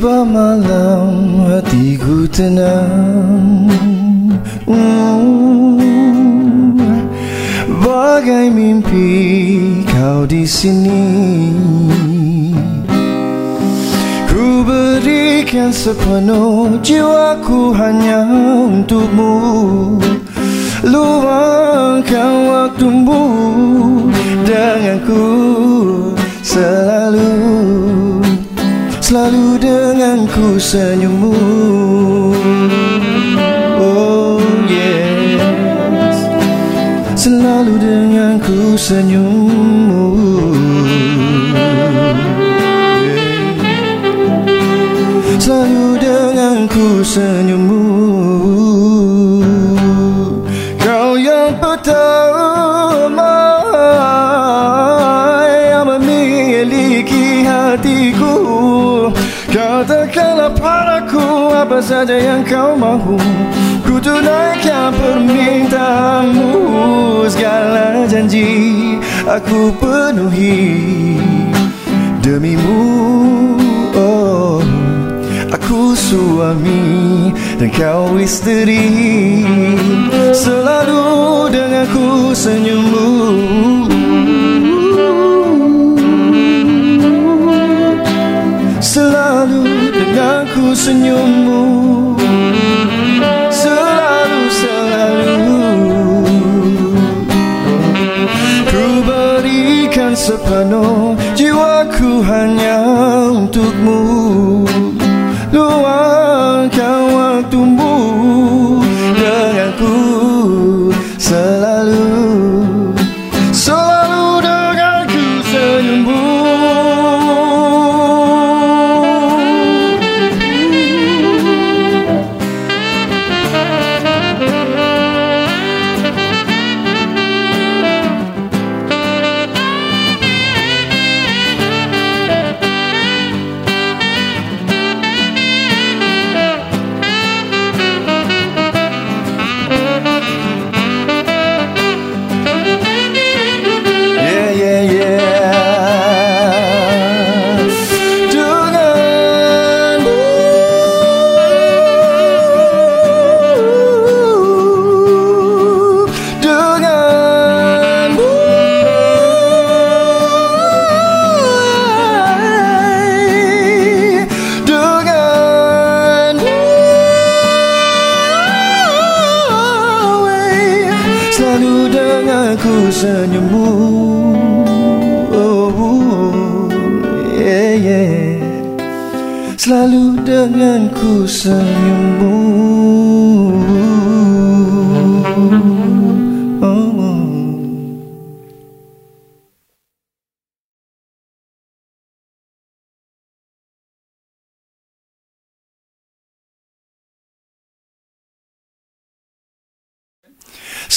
tiba malam hatiku tenang, bagai mimpi kau di sini. Ku berikan sepenuh jiwaku hanya untukmu. Luangkan waktumu denganku, selalu, selalu denganku senyummu. Oh yes, selalu denganku senyummu. Yeah. Selalu denganku senyummu. Kau yang pertama yang memiliki hatiku. Katakanlah padaku apa saja yang kau mahu, ku tunaikan permintaanmu. Segala janji aku penuhi demimu. Oh, aku suami dan kau isteri, selalu denganku senyummu. Selalu denganku senyummu. Selalu, selalu. Ku berikan sepenuh jiwaku hanya untukmu. Luangkan waktumu denganku, selalu, selalu denganku senyummu. Selalu denganku senyummu. Oh, yeah, yeah. Selalu denganku senyummu.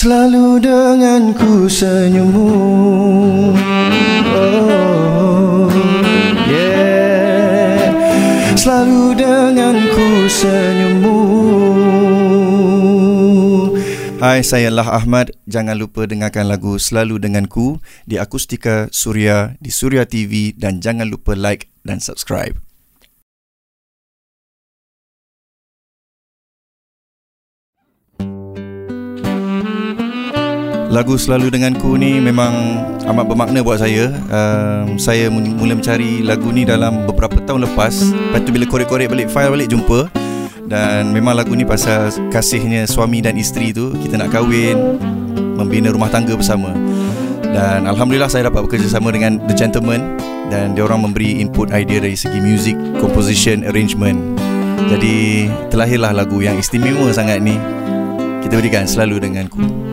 Selalu denganku senyummu. Oh, yeah. Selalu denganku senyummu. Hai, saya Lah Ahmad. Jangan lupa dengarkan lagu Selalu Denganku di Akustika Suria, di Suria TV, dan jangan lupa like dan subscribe. Lagu Selalu Denganku ni memang amat bermakna buat saya. Saya mula mencari lagu ni dalam beberapa tahun lepas. Lepas tu bila korek-korek balik file balik jumpa. Dan memang lagu ni pasal kasihnya suami dan isteri tu. Kita nak kahwin, membina rumah tangga bersama. Dan Alhamdulillah saya dapat bekerjasama dengan The Gentleman. Dan diorang memberi input idea dari segi music, composition, arrangement. Jadi terlahirlah lagu yang istimewa sangat ni. Kita berikan Selalu Denganku.